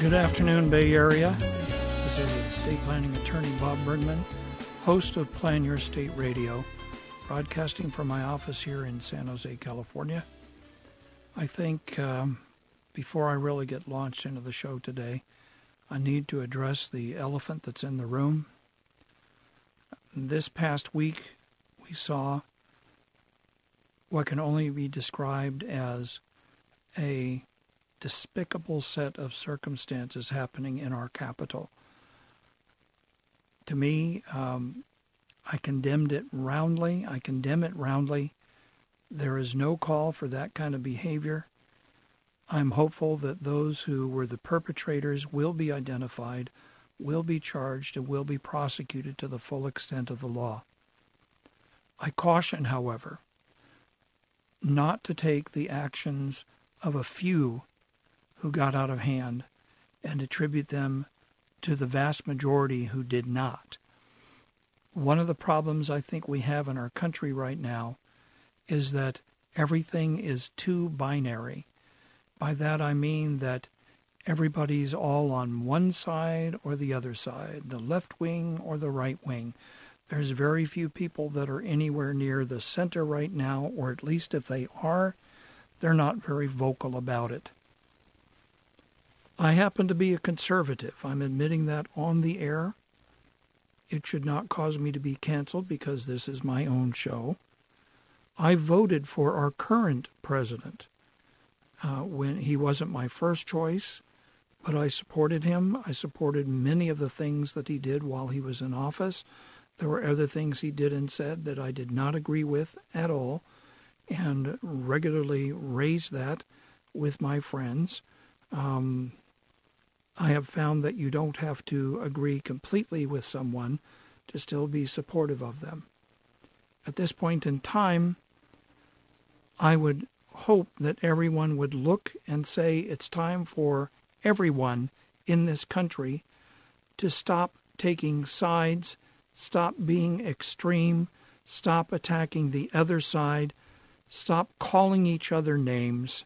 Good afternoon, Bay Area. This is estate planning attorney Bob Bergman, host of Plan Your Estate Radio, broadcasting from my office here in San Jose, California. I think before I really get launched into the show today, I need to address the elephant that's in the room. This past week, we saw what can only be described as a despicable set of circumstances happening in our capital. To me, I condemn it roundly. There is no call for that kind of behavior. I'm hopeful that those who were the perpetrators will be identified, will be charged, and will be prosecuted to the full extent of the law. I caution, however, not to take the actions of a few who got out of hand and attribute them to the vast majority who did not. One of the problems I think we have in our country right now is that everything is too binary. By that I mean that everybody's all on one side or the other side, the left wing or the right wing. There's very few people that are anywhere near the center right now, or at least if they are, they're not very vocal about it. I happen to be a conservative. I'm admitting that on the air. It should not cause me to be canceled because this is my own show. I voted for our current president when he wasn't my first choice, but I supported him. I supported many of the things that he did while he was in office. There were other things he did and said that I did not agree with at all and regularly raised that with my friends. I have found that you don't have to agree completely with someone to still be supportive of them. At this point in time, I would hope that everyone would look and say it's time for everyone in this country to stop taking sides, stop being extreme, stop attacking the other side, stop calling each other names.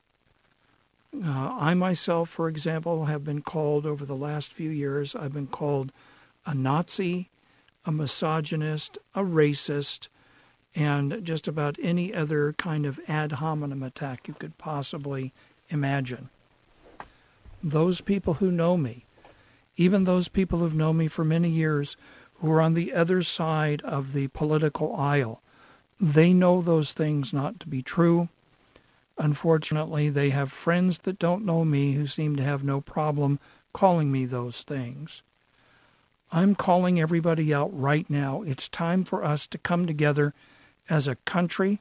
I myself, for example, have been called over the last few years, I've been called a Nazi, a misogynist, a racist, and just about any other kind of ad hominem attack you could possibly imagine. Those people who know me, even those people who've known me for many years, who are on the other side of the political aisle, they know those things not to be true. Unfortunately, they have friends that don't know me who seem to have no problem calling me those things. I'm calling everybody out right now. It's time for us to come together as a country,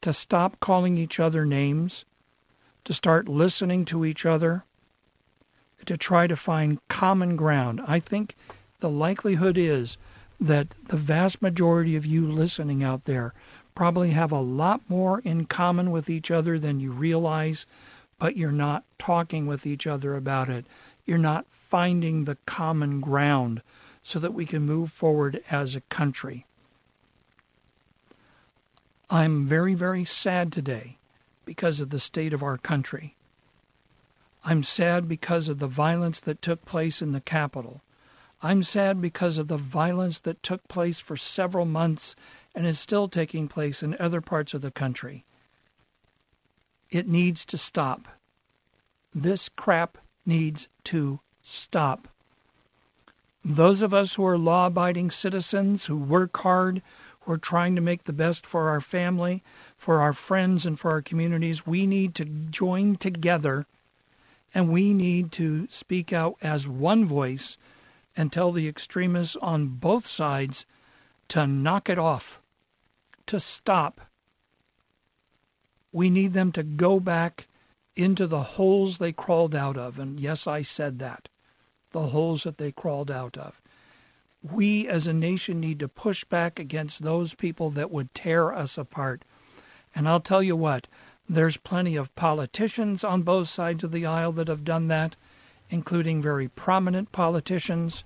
to stop calling each other names, to start listening to each other, to try to find common ground. I think the likelihood is that the vast majority of you listening out there probably have a lot more in common with each other than you realize, but you're not talking with each other about it. You're not finding the common ground so that we can move forward as a country. I'm very, very sad today because of the state of our country. I'm sad because of the violence that took place in the Capitol. I'm sad because of the violence that took place for several months and is still taking place in other parts of the country. It needs to stop. This crap needs to stop. Those of us who are law-abiding citizens, who work hard, who are trying to make the best for our family, for our friends, and for our communities, we need to join together, and we need to speak out as one voice and tell the extremists on both sides to knock it off, to stop. We need them to go back into the holes they crawled out of. And yes, I said that, the holes that they crawled out of. We as a nation need to push back against those people that would tear us apart. And I'll tell you what, there's plenty of politicians on both sides of the aisle that have done that, including very prominent politicians.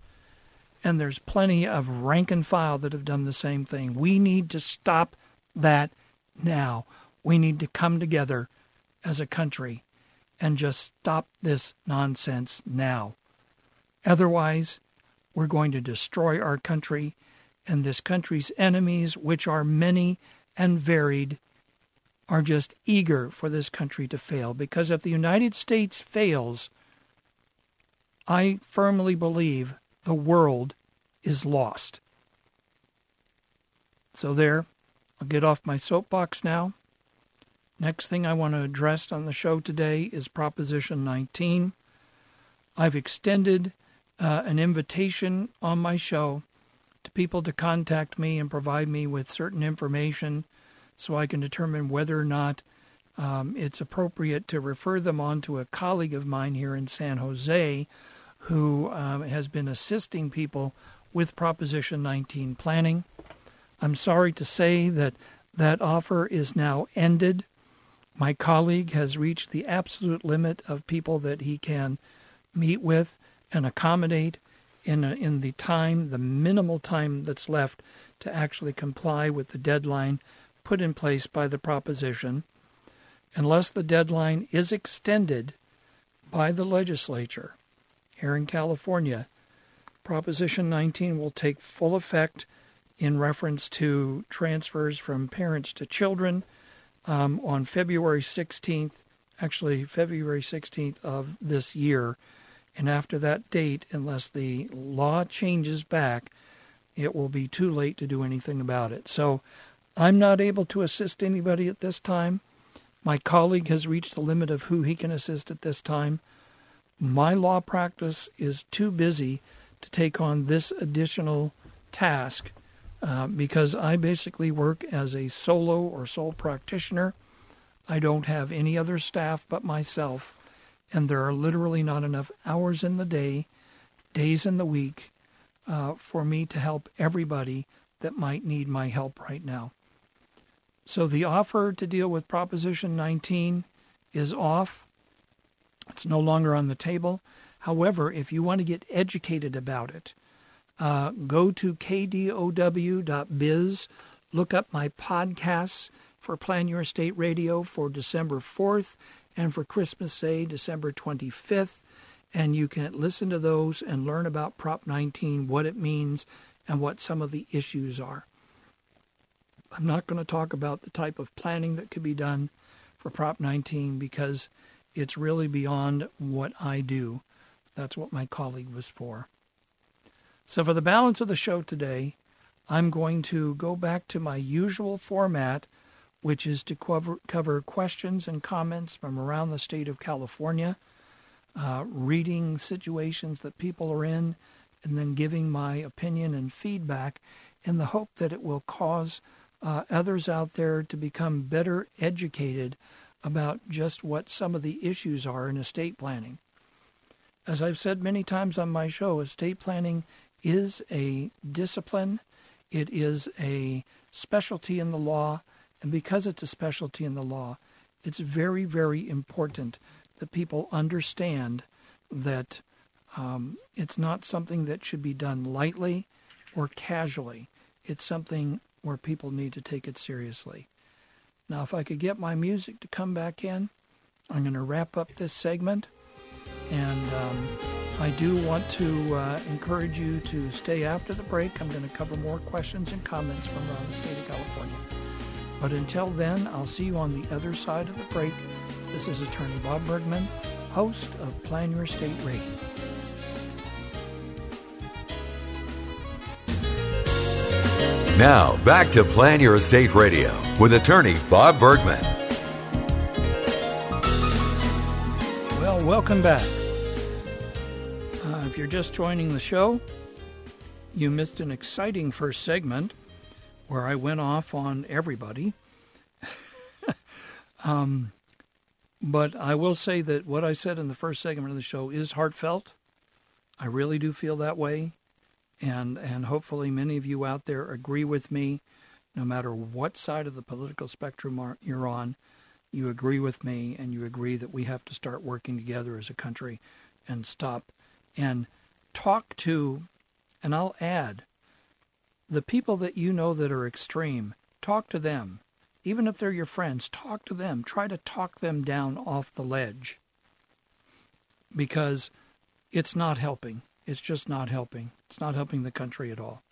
And there's plenty of rank and file that have done the same thing. We need to stop that now. We need to come together as a country and just stop this nonsense now. Otherwise, we're going to destroy our country and this country's enemies, which are many and varied, are just eager for this country to fail. Because if the United States fails, I firmly believe the world is lost. So there, I'll get off my soapbox now. Next thing I want to address on the show today is Proposition 19. I've extended an invitation on my show to people to contact me and provide me with certain information so I can determine whether or not it's appropriate to refer them on to a colleague of mine here in San Jose who has been assisting people with Proposition 19 planning. I'm sorry to say that that offer is now ended. My colleague has reached the absolute limit of people that he can meet with and accommodate in the time, the minimal time that's left to actually comply with the deadline put in place by the proposition. Unless the deadline is extended by the legislature here in California, Proposition 19 will take full effect in reference to transfers from parents to children on February 16th of this year. And after that date, unless the law changes back, it will be too late to do anything about it. So I'm not able to assist anybody at this time. My colleague has reached the limit of who he can assist at this time. My law practice is too busy to take on this additional task because I basically work as a solo or sole practitioner. I don't have any other staff but myself. And there are literally not enough hours in the day, days in the week, for me to help everybody that might need my help right now. So the offer to deal with Proposition 19 is off. It's no longer on the table. However, if you want to get educated about it, go to kdow.biz, look up my podcasts for Plan Your Estate Radio for December 4th, and for Christmas Day, December 25th. And you can listen to those and learn about Prop 19, what it means, and what some of the issues are. I'm not going to talk about the type of planning that could be done for Prop 19 because it's really beyond what I do. That's what my colleague was for. So for the balance of the show today, I'm going to go back to my usual format, which is to cover questions and comments from around the state of California, reading situations that people are in, and then giving my opinion and feedback in the hope that it will cause others out there to become better educated about just what some of the issues are in estate planning. As I've said many times on my show, estate planning is a discipline. It is a specialty in the law. And because it's a specialty in the law, it's very, very important that people understand that it's not something that should be done lightly or casually. It's something where people need to take it seriously. Now, if I could get my music to come back in, I'm going to wrap up this segment. And I do want to encourage you to stay after the break. I'm going to cover more questions and comments from around the state of California. But until then, I'll see you on the other side of the break This is attorney Bob Bergman, host of Plan Your Estate Radio. Now, back to Plan Your Estate Radio with attorney Bob Bergman. Well, welcome back. If you're just joining the show, you missed an exciting first segment where I went off on everybody. But I will say that what I said in the first segment of the show is heartfelt. I really do feel that way. And hopefully many of you out there agree with me, no matter what side of the political spectrum you're on. You agree with me, and you agree that we have to start working together as a country and stop and talk to, and I'll add, the people that you know that are extreme, talk to them. Even if they're your friends, talk to them. Try to talk them down off the ledge, because it's not helping. It's just not helping. It's not helping the country at all.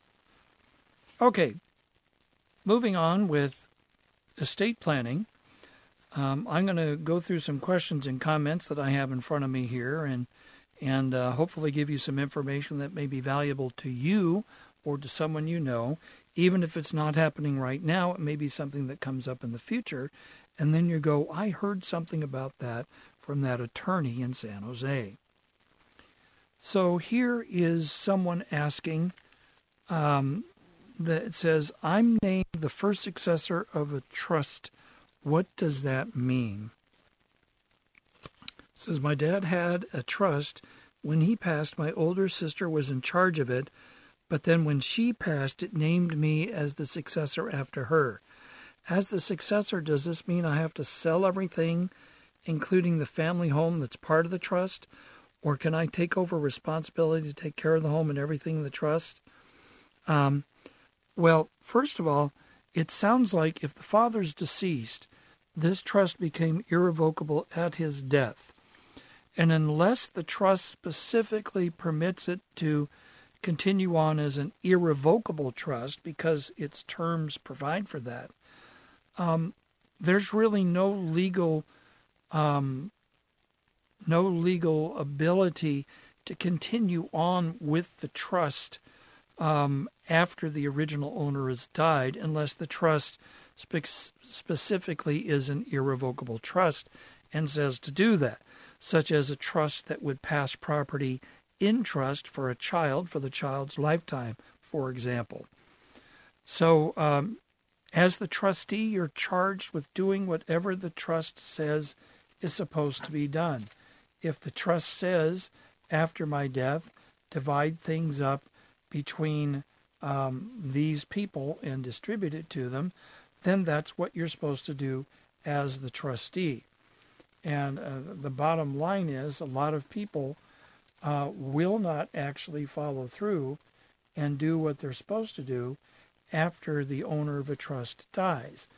Okay, moving on with estate planning. I'm going to go through some questions and comments that I have in front of me here and hopefully give you some information that may be valuable to you or to someone you know. Even if it's not happening right now, it may be something that comes up in the future. And then you go, I heard something about that from that attorney in San Jose. So here is someone asking that it says, I'm named the first successor of a trust. What does that mean? It says, my dad had a trust. When he passed, my older sister was in charge of it. But then when she passed, it named me as the successor after her. As the successor, does this mean I have to sell everything, including the family home that's part of the trust? Or can I take over responsibility to take care of the home and everything in the trust? Well, first of all, it sounds like if the father's deceased, this trust became irrevocable at his death. And unless the trust specifically permits it to continue on as an irrevocable trust because its terms provide for that. There's really no legal, ability to continue on with the trust after the original owner has died, unless the trust specifically is an irrevocable trust and says to do that, such as a trust that would pass property in trust for a child, for the child's lifetime, for example. So as the trustee, you're charged with doing whatever the trust says is supposed to be done. If the trust says, after my death, divide things up between these people and distribute it to them, then that's what you're supposed to do as the trustee. And the bottom line is a lot of people will not actually follow through and do what they're supposed to do after the owner of a trust dies.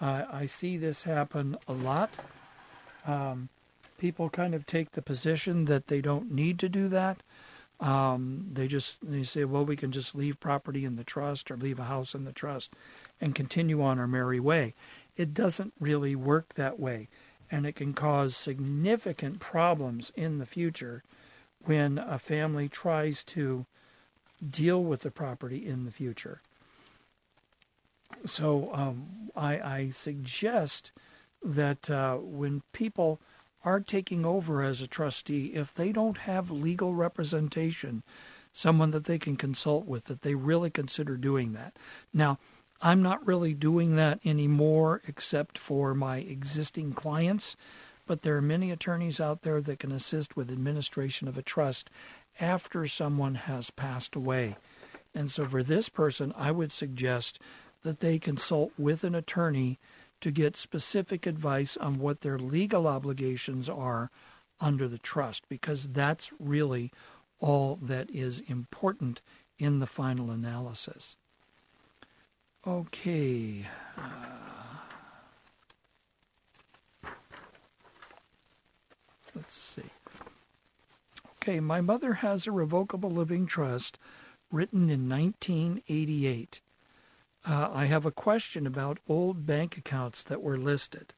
I see this happen a lot. People kind of take the position that they don't need to do that. They say, well, we can just leave property in the trust or leave a house in the trust and continue on our merry way. It doesn't really work that way, and it can cause significant problems in the future when a family tries to deal with the property in the future. So I suggest that when people are taking over as a trustee, if they don't have legal representation, someone that they can consult with, that they really consider doing that. Now, I'm not really doing that anymore except for my existing clients, but there are many attorneys out there that can assist with administration of a trust after someone has passed away. And so for this person, I would suggest that they consult with an attorney to get specific advice on what their legal obligations are under the trust, because that's really all that is important in the final analysis. Okay. Let's see. Okay, my mother has a revocable living trust written in 1988. I have a question about old bank accounts that were listed.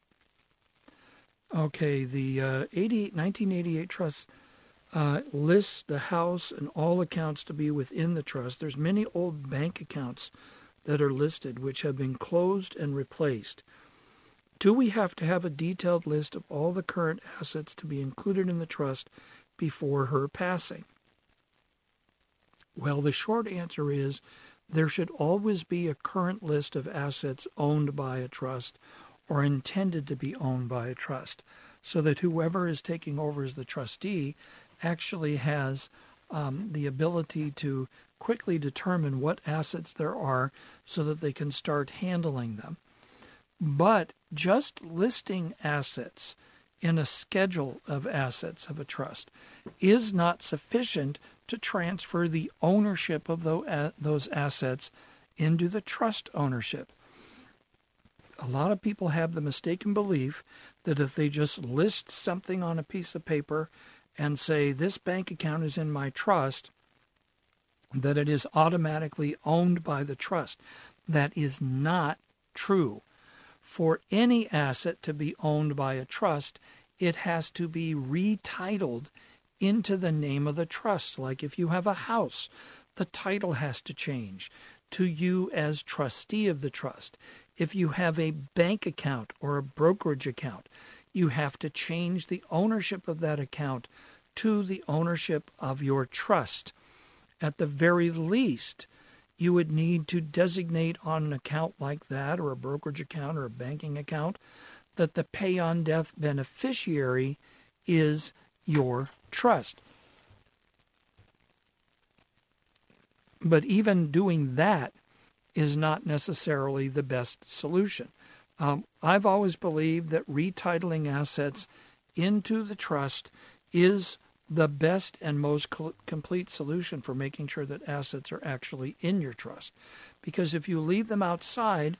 Okay, the 1988 trust lists the house and all accounts to be within the trust. There's many old bank accounts that are listed which have been closed and replaced. Do we have to have a detailed list of all the current assets to be included in the trust before her passing? Well, the short answer is there should always be a current list of assets owned by a trust or intended to be owned by a trust, so that whoever is taking over as the trustee actually has the ability to quickly determine what assets there are so that they can start handling them. But just listing assets in a schedule of assets of a trust is not sufficient to transfer the ownership of those assets into the trust ownership. A lot of people have the mistaken belief that if they just list something on a piece of paper and say, this bank account is in my trust, that it is automatically owned by the trust. That is not true. For any asset to be owned by a trust, it has to be retitled into the name of the trust. Like if you have a house, the title has to change to you as trustee of the trust. If you have a bank account or a brokerage account, you have to change the ownership of that account to the ownership of your trust. At the very least, you would need to designate on an account like that, or a brokerage account or a banking account, that the pay-on-death beneficiary is your trust. But even doing that is not necessarily the best solution. I've always believed that retitling assets into the trust is the best and most complete solution for making sure that assets are actually in your trust. Because if you leave them outside,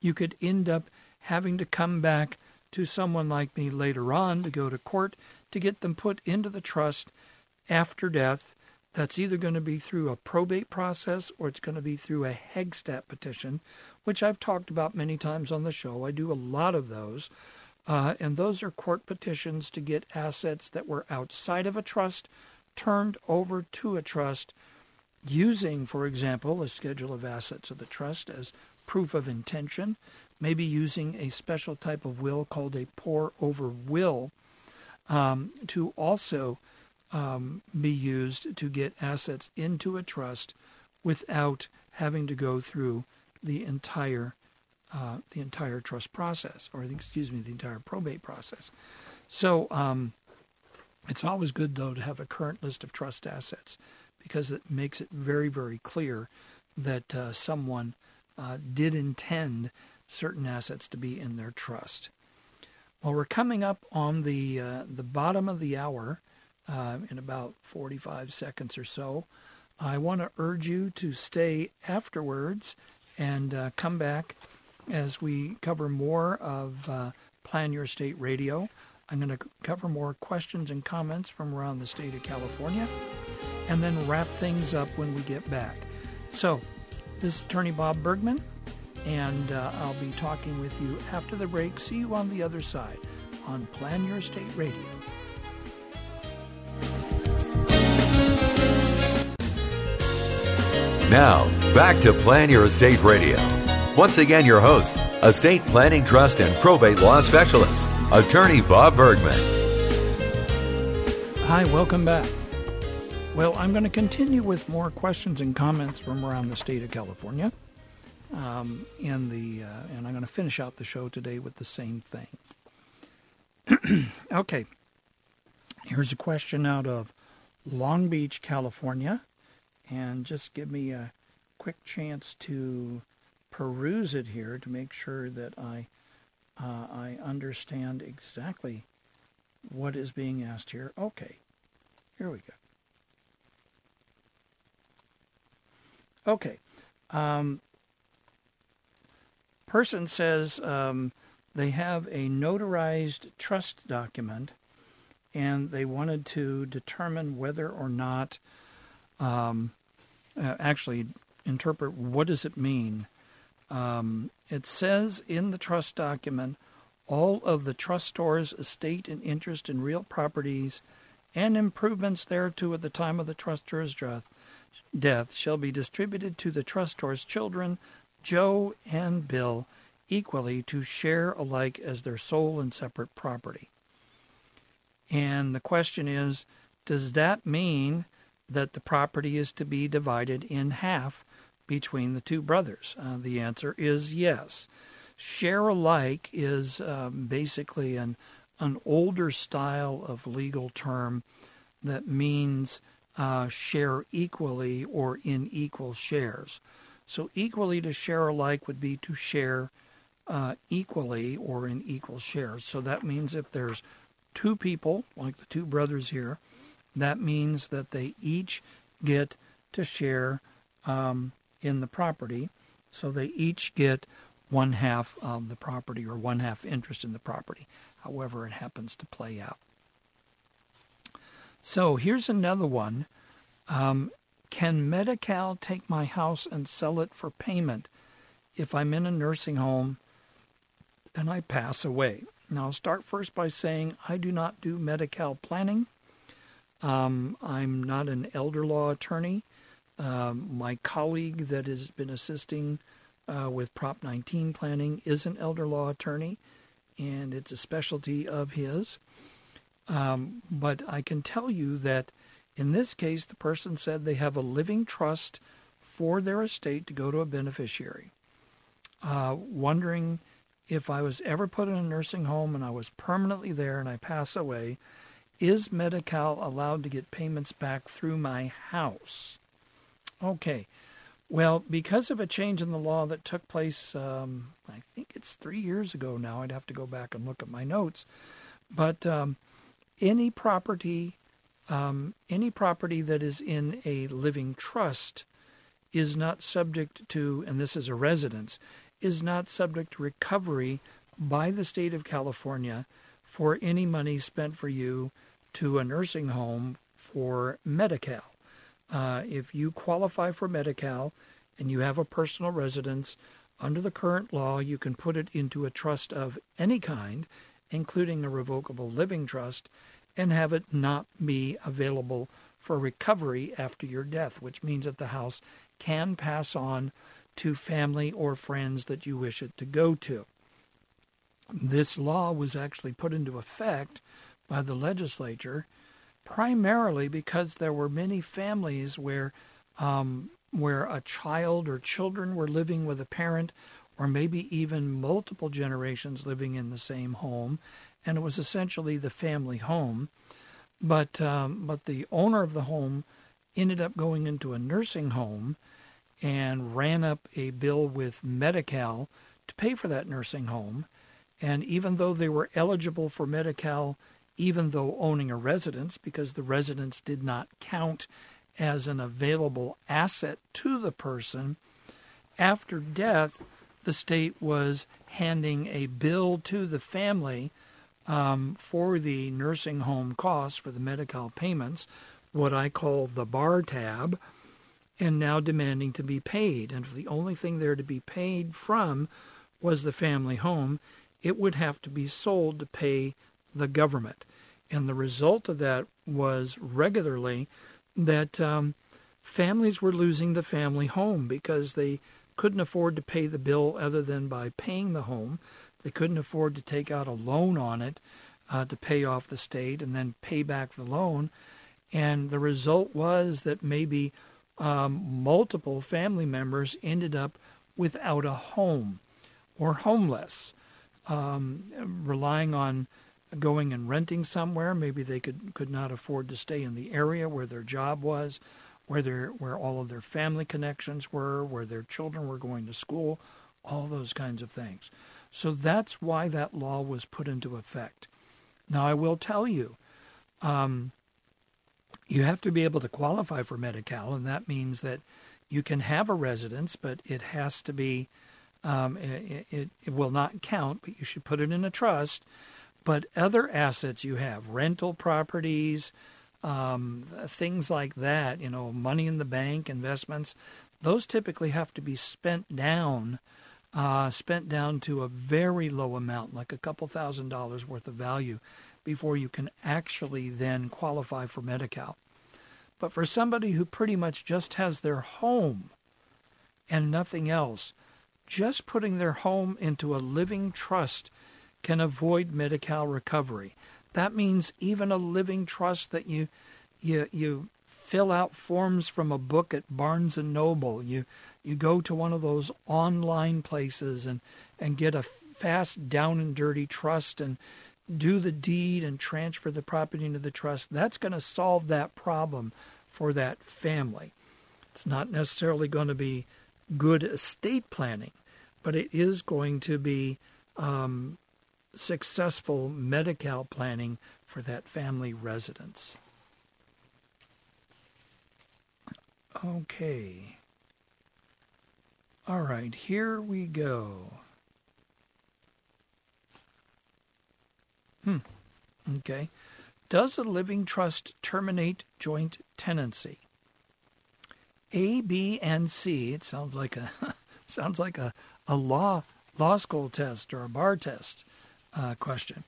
you could end up having to come back to someone like me later on to go to court to get them put into the trust after death. That's either going to be through a probate process or it's going to be through a Hegstat petition, which I've talked about many times on the show. I do a lot of those, and those are court petitions to get assets that were outside of a trust turned over to a trust using, for example, a schedule of assets of the trust as proof of intention, maybe using a special type of will called a pour-over will to also be used to get assets into a trust without having to go through the entire trust process, or the entire probate process. So it's always good though to have a current list of trust assets, because it makes it very, very clear that someone did intend certain assets to be in their trust. Well, we're coming up on the bottom of the hour. In about 45 seconds or so. I want to urge you to stay afterwards and come back as we cover more of Plan Your Estate Radio. I'm going to cover more questions and comments from around the state of California and then wrap things up when we get back. So this is Attorney Bob Bergman, and I'll be talking with you after the break. See you on the other side on Plan Your Estate Radio. Now, back to Plan Your Estate Radio. Once again, your host, Estate Planning, Trust, and Probate Law Specialist, Attorney Bob Bergman. Hi, welcome back. Well, I'm going to continue with more questions and comments from around the state of California. And I'm going to finish out the show today with the same thing. Okay, here's a question out of Long Beach, California. And just give me a quick chance to peruse it here to make sure that I understand exactly what is being asked here. Okay, here we go. Okay, person says they have a notarized trust document and they wanted to determine whether or not actually interpret what does it mean. It says in the trust document, all of the trustor's estate and interest in real properties and improvements thereto at the time of the trustor's death shall be distributed to the trustor's children, Joe and Bill, equally to share alike as their sole and separate property. And the question is, does that mean that the property is to be divided in half between the two brothers? The answer is yes. Share alike is basically an older style of legal term that means share equally or in equal shares. So equally to share alike would be to share equally or in equal shares. So that means if there's two people, like the two brothers here, that means that they each get to share in the property. So they each get one half of the property or one half interest in the property, however it happens to play out. So here's another one. Can Medi-Cal take my house and sell it for payment if I'm in a nursing home and I pass away? Now, I'll start first by saying I do not do Medi-Cal planning. I'm not an elder law attorney. My colleague that has been assisting with Prop 19 planning is an elder law attorney, and it's a specialty of his. But I can tell you that in this case, the person said they have a living trust for their estate to go to a beneficiary. Wondering if I was ever put in a nursing home and I was permanently there and I pass away, is Medi-Cal allowed to get payments back through my house? Okay. Well, because of a change in the law that took place, I think it's 3 years ago now. I'd have to go back and look at my notes. But any property that is in a living trust is not subject to, and this is a residence, is not subject to recovery by the state of California for any money spent for you to a nursing home for Medi-Cal. If you qualify for Medi-Cal and you have a personal residence, under the current law, you can put it into a trust of any kind, including a revocable living trust, and have it not be available for recovery after your death, which means that the house can pass on to family or friends that you wish it to go to. This law was actually put into effect by the legislature primarily because there were many families where a child or children were living with a parent or maybe even multiple generations living in the same home, and it was essentially the family home. But the owner of the home ended up going into a nursing home and ran up a bill with Medi-Cal to pay for that nursing home. And even though they were eligible for Medi-Cal, even though owning a residence, because the residence did not count as an available asset to the person, after death, the state was handing a bill to the family for the nursing home costs, for the Medi-Cal payments, what I call the bar tab, and now demanding to be paid. And if the only thing there to be paid from was the family home, it would have to be sold to pay the government. And the result of that was regularly that families were losing the family home because they couldn't afford to pay the bill other than by paying the home. They couldn't afford to take out a loan on it to pay off the state and then pay back the loan. And the result was that maybe multiple family members ended up without a home or homeless, relying on going and renting somewhere. Maybe they could not afford to stay in the area where their job was, where all of their family connections were, where their children were going to school, all those kinds of things. So that's why that law was put into effect. Now, I will tell you, you have to be able to qualify for Medi-Cal, and that means that you can have a residence, but it has to be, it will not count, but you should put it in a trust. But other assets you have, rental properties, things like that, money in the bank, investments, those typically have to be spent down spent down to a very low amount, like a couple $1,000s worth of value, before you can actually then qualify for Medi-Cal. But for somebody who pretty much just has their home and nothing else, just putting their home into a living trust can avoid Medi-Cal recovery. That means even a living trust that you fill out forms from a book at Barnes & Noble. You go to one of those online places and get a fast down and dirty trust and do the deed and transfer the property into the trust. That's going to solve that problem for that family. It's not necessarily going to be good estate planning, but it is going to be successful Medi-Cal planning for that family residence. Okay. All right, here we go. Okay. Does a living trust terminate joint tenancy? A, B, and C. It sounds like a a law school test or a bar test question.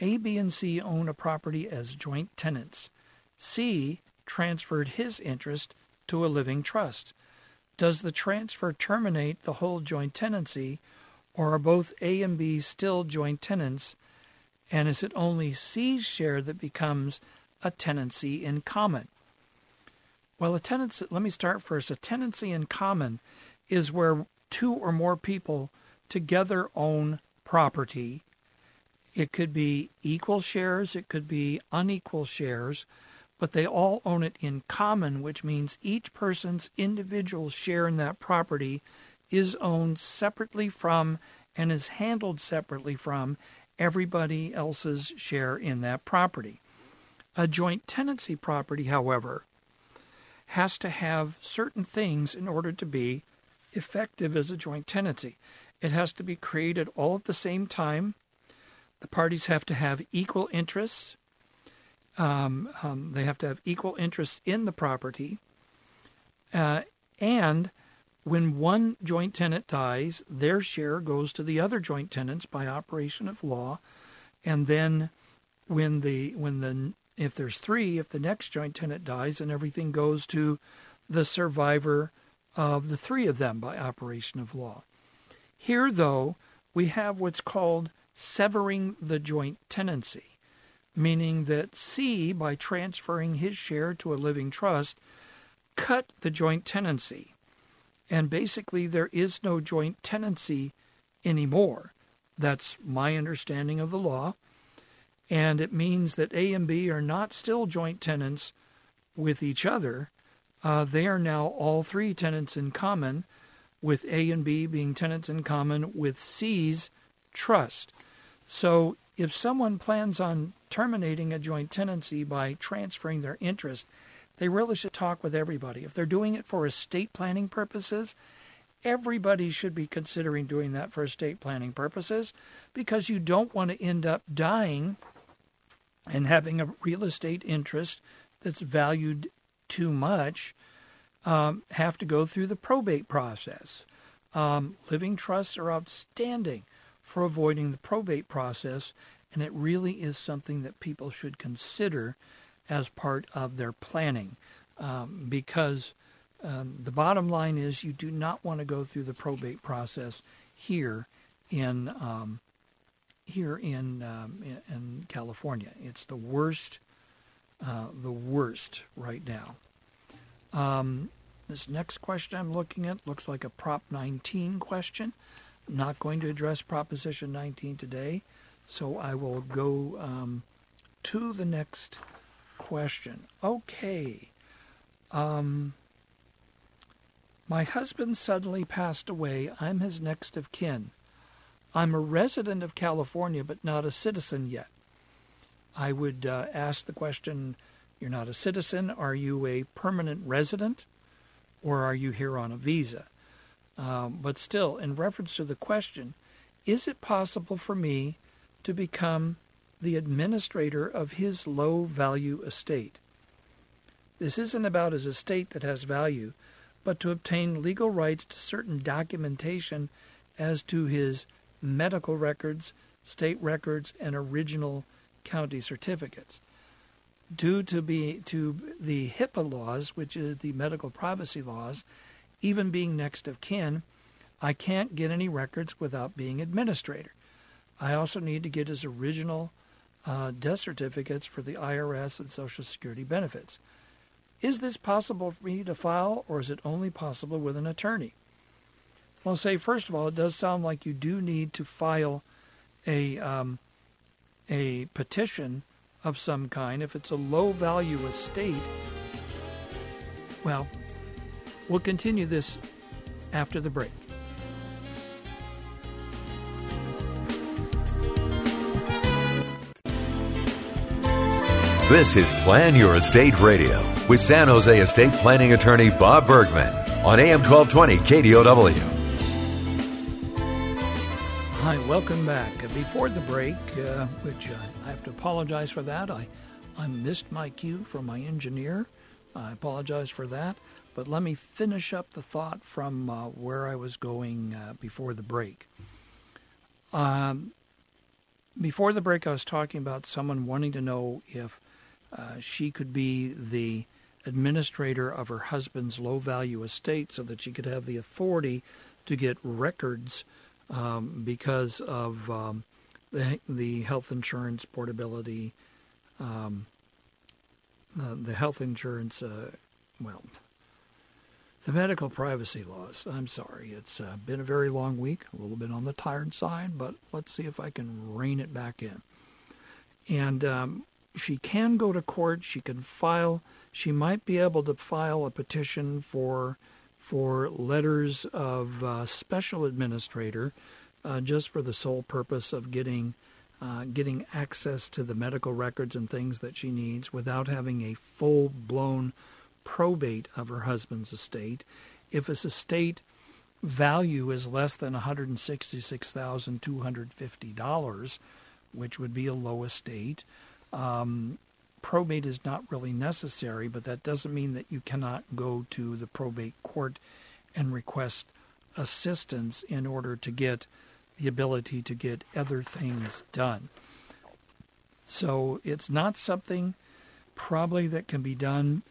A, B, and C own a property as joint tenants. C transferred his interest to a living trust. Does the transfer terminate the whole joint tenancy, or are both A and B still joint tenants, and is it only C's share that becomes a tenancy in common? Well, let me start first. A tenancy in common is where two or more people together own property. It could be equal shares, it could be unequal shares, but they all own it in common, which means each person's individual share in that property is owned separately from and is handled separately from everybody else's share in that property. A joint tenancy property, however, has to have certain things in order to be effective as a joint tenancy. It has to be created all at the same time. The parties have to have equal interests. They have to have equal interest in the property. And when one joint tenant dies, their share goes to the other joint tenants by operation of law. And then if there's three, if the next joint tenant dies, then everything goes to the survivor of the three of them by operation of law. Here, though, we have what's called severing the joint tenancy, meaning that C, by transferring his share to a living trust, cut the joint tenancy. And basically, there is no joint tenancy anymore. That's my understanding of the law. And it means that A and B are not still joint tenants with each other. They are now all three tenants in common, with A and B being tenants in common with C's trust. So if someone plans on terminating a joint tenancy by transferring their interest, they really should talk with everybody. If they're doing it for estate planning purposes, everybody should be considering doing that for estate planning purposes, because you don't want to end up dying and having a real estate interest that's valued too much, have to go through the probate process. Living trusts are outstanding for avoiding the probate process, and it really is something that people should consider as part of their planning, because the bottom line is you do not want to go through the probate process here in California. It's the worst right now. This next question I'm looking at looks like a Prop 19 question. I'm not going to address Proposition 19 today. So I will go to the next question. Okay. My husband suddenly passed away. I'm his next of kin. I'm a resident of California, but not a citizen yet. I would ask the question, you're not a citizen. Are you a permanent resident, or are you here on a visa? But still, in reference to the question, is it possible for me to become the administrator of his low-value estate? This isn't about his estate that has value, but to obtain legal rights to certain documentation as to his medical records, state records, and original county certificates. Due to the HIPAA laws, which is the medical privacy laws, even being next of kin, I can't get any records without being administrator. I also need to get his original death certificates for the IRS and Social Security benefits. Is this possible for me to file, or is it only possible with an attorney? Well, say, first of all, it does sound like you do need to file a petition of some kind. If it's a low-value estate, well, we'll continue this after the break. This is Plan Your Estate Radio with San Jose estate planning attorney Bob Bergman on AM 1220 KDOW. Hi, welcome back. Before the break, which I have to apologize for that, I missed my cue from my engineer. I apologize for that, but let me finish up the thought from where I was going before the break. Before the break, I was talking about someone wanting to know if she could be the administrator of her husband's low-value estate so that she could have the authority to get records because of the health insurance portability, the health insurance, the medical privacy laws. I'm sorry, it's been a very long week, a little bit on the tired side, but let's see if I can rein it back in. And she can go to court, she can file, she might be able to file a petition for letters of special administrator just for the sole purpose of getting access to the medical records and things that she needs without having a full-blown probate of her husband's estate. If his estate value is less than $166,250, which would be a low estate, probate is not really necessary, but that doesn't mean that you cannot go to the probate court and request assistance in order to get the ability to get other things done. So it's not something probably that can be done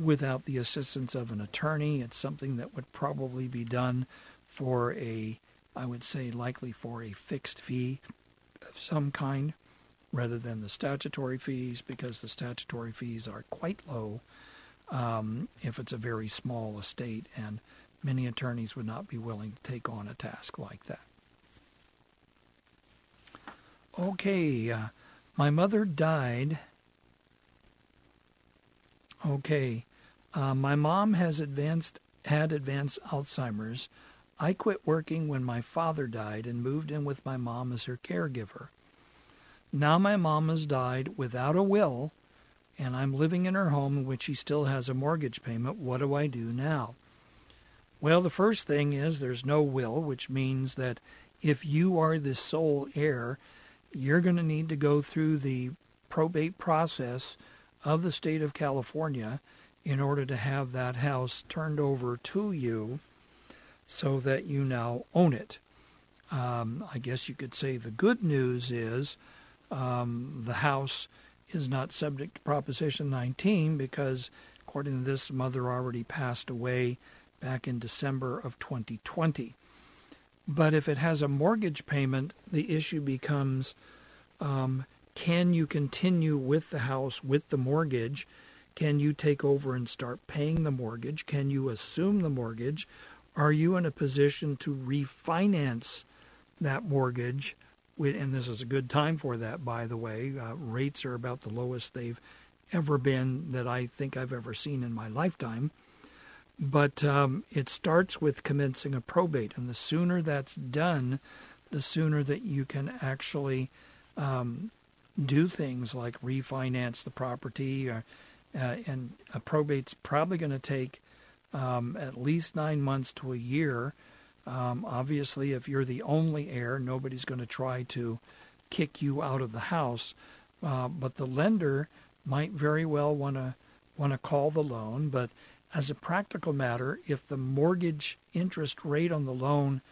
without the assistance of an attorney. It's something that would probably be done for likely for a fixed fee of some kind, rather than the statutory fees, because the statutory fees are quite low if it's a very small estate, and many attorneys would not be willing to take on a task like that. Okay, my mother died. Okay, my mom had advanced Alzheimer's. I quit working when my father died and moved in with my mom as her caregiver. Now my mom has died without a will, and I'm living in her home in which she still has a mortgage payment. What do I do now? Well, the first thing is there's no will, which means that if you are the sole heir, you're going to need to go through the probate process of the state of California in order to have that house turned over to you so that you now own it. I guess you could say the good news is the house is not subject to Proposition 19 because, according to this, mother already passed away back in December of 2020. But if it has a mortgage payment, the issue becomes, can you continue with the house with the mortgage? Can you take over and start paying the mortgage? Can you assume the mortgage? Are you in a position to refinance that mortgage? And this is a good time for that, by the way. Rates are about the lowest they've ever been that I think I've ever seen in my lifetime. But it starts with commencing a probate. And the sooner that's done, the sooner that you can actually do things like refinance the property. And a probate's probably going to take at least 9 months to a year. Obviously, if you're the only heir, nobody's going to try to kick you out of the house. But the lender might very well want to call the loan. But as a practical matter, if the mortgage interest rate on the loan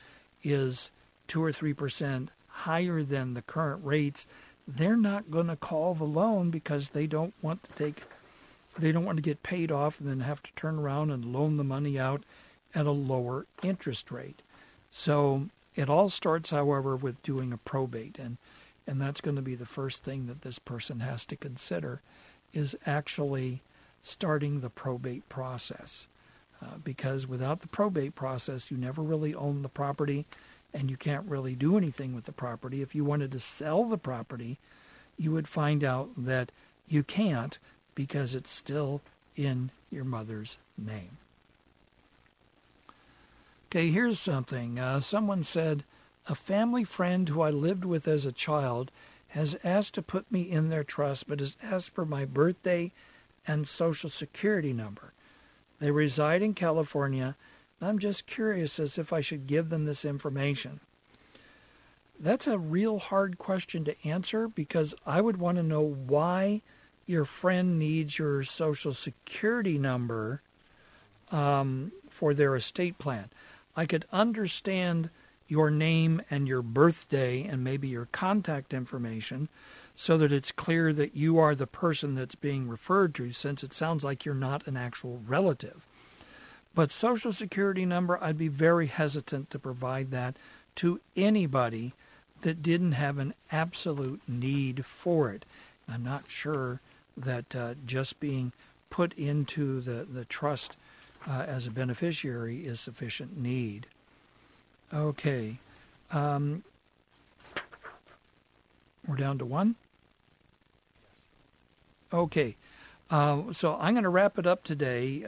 is 2 or 3% higher than the current rates, they're not going to call the loan because they don't want to get paid off and then have to turn around and loan the money out at a lower interest rate. So it all starts, however, with doing a probate, and that's going to be the first thing that this person has to consider is actually starting the probate process, because without the probate process, you never really own the property and you can't really do anything with the property. If you wanted to sell the property, you would find out that you can't because it's still in your mother's name. Okay, here's something. Someone said, a family friend who I lived with as a child has asked to put me in their trust, but has asked for my birthday and Social Security number. They reside in California, and I'm just curious as if I should give them this information. That's a real hard question to answer because I would want to know why your friend needs your Social Security number for their estate plan. I could understand your name and your birthday and maybe your contact information so that it's clear that you are the person that's being referred to, since it sounds like you're not an actual relative. But Social Security number, I'd be very hesitant to provide that to anybody that didn't have an absolute need for it. I'm not sure that just being put into the trust as a beneficiary is sufficient need. Okay, we're down to one. Okay, so I'm going to wrap it up today.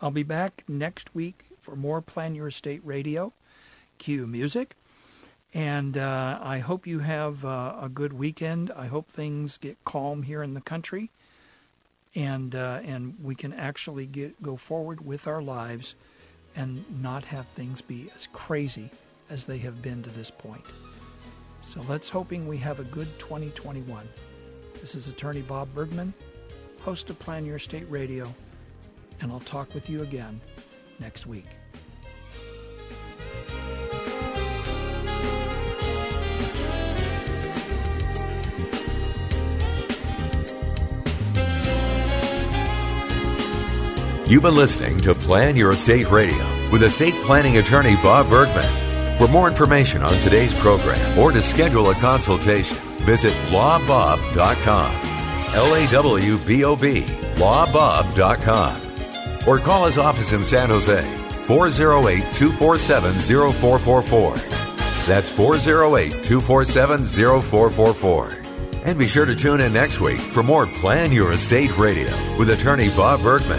I'll be back next week for more Plan Your Estate Radio. Cue music. And I hope you have a good weekend. I hope things get calm here in the country, and we can actually go forward with our lives and not have things be as crazy as they have been to this point. So let's hoping we have a good 2021. This is Attorney Bob Bergman, host of Plan Your Estate Radio, and I'll talk with you again next week. You've been listening to Plan Your Estate Radio with estate planning attorney Bob Bergman. For more information on today's program or to schedule a consultation, visit lawbob.com, L-A-W-B-O-B, lawbob.com. Or call his office in San Jose, 408-247-0444. That's 408-247-0444. And be sure to tune in next week for more Plan Your Estate Radio with attorney Bob Bergman.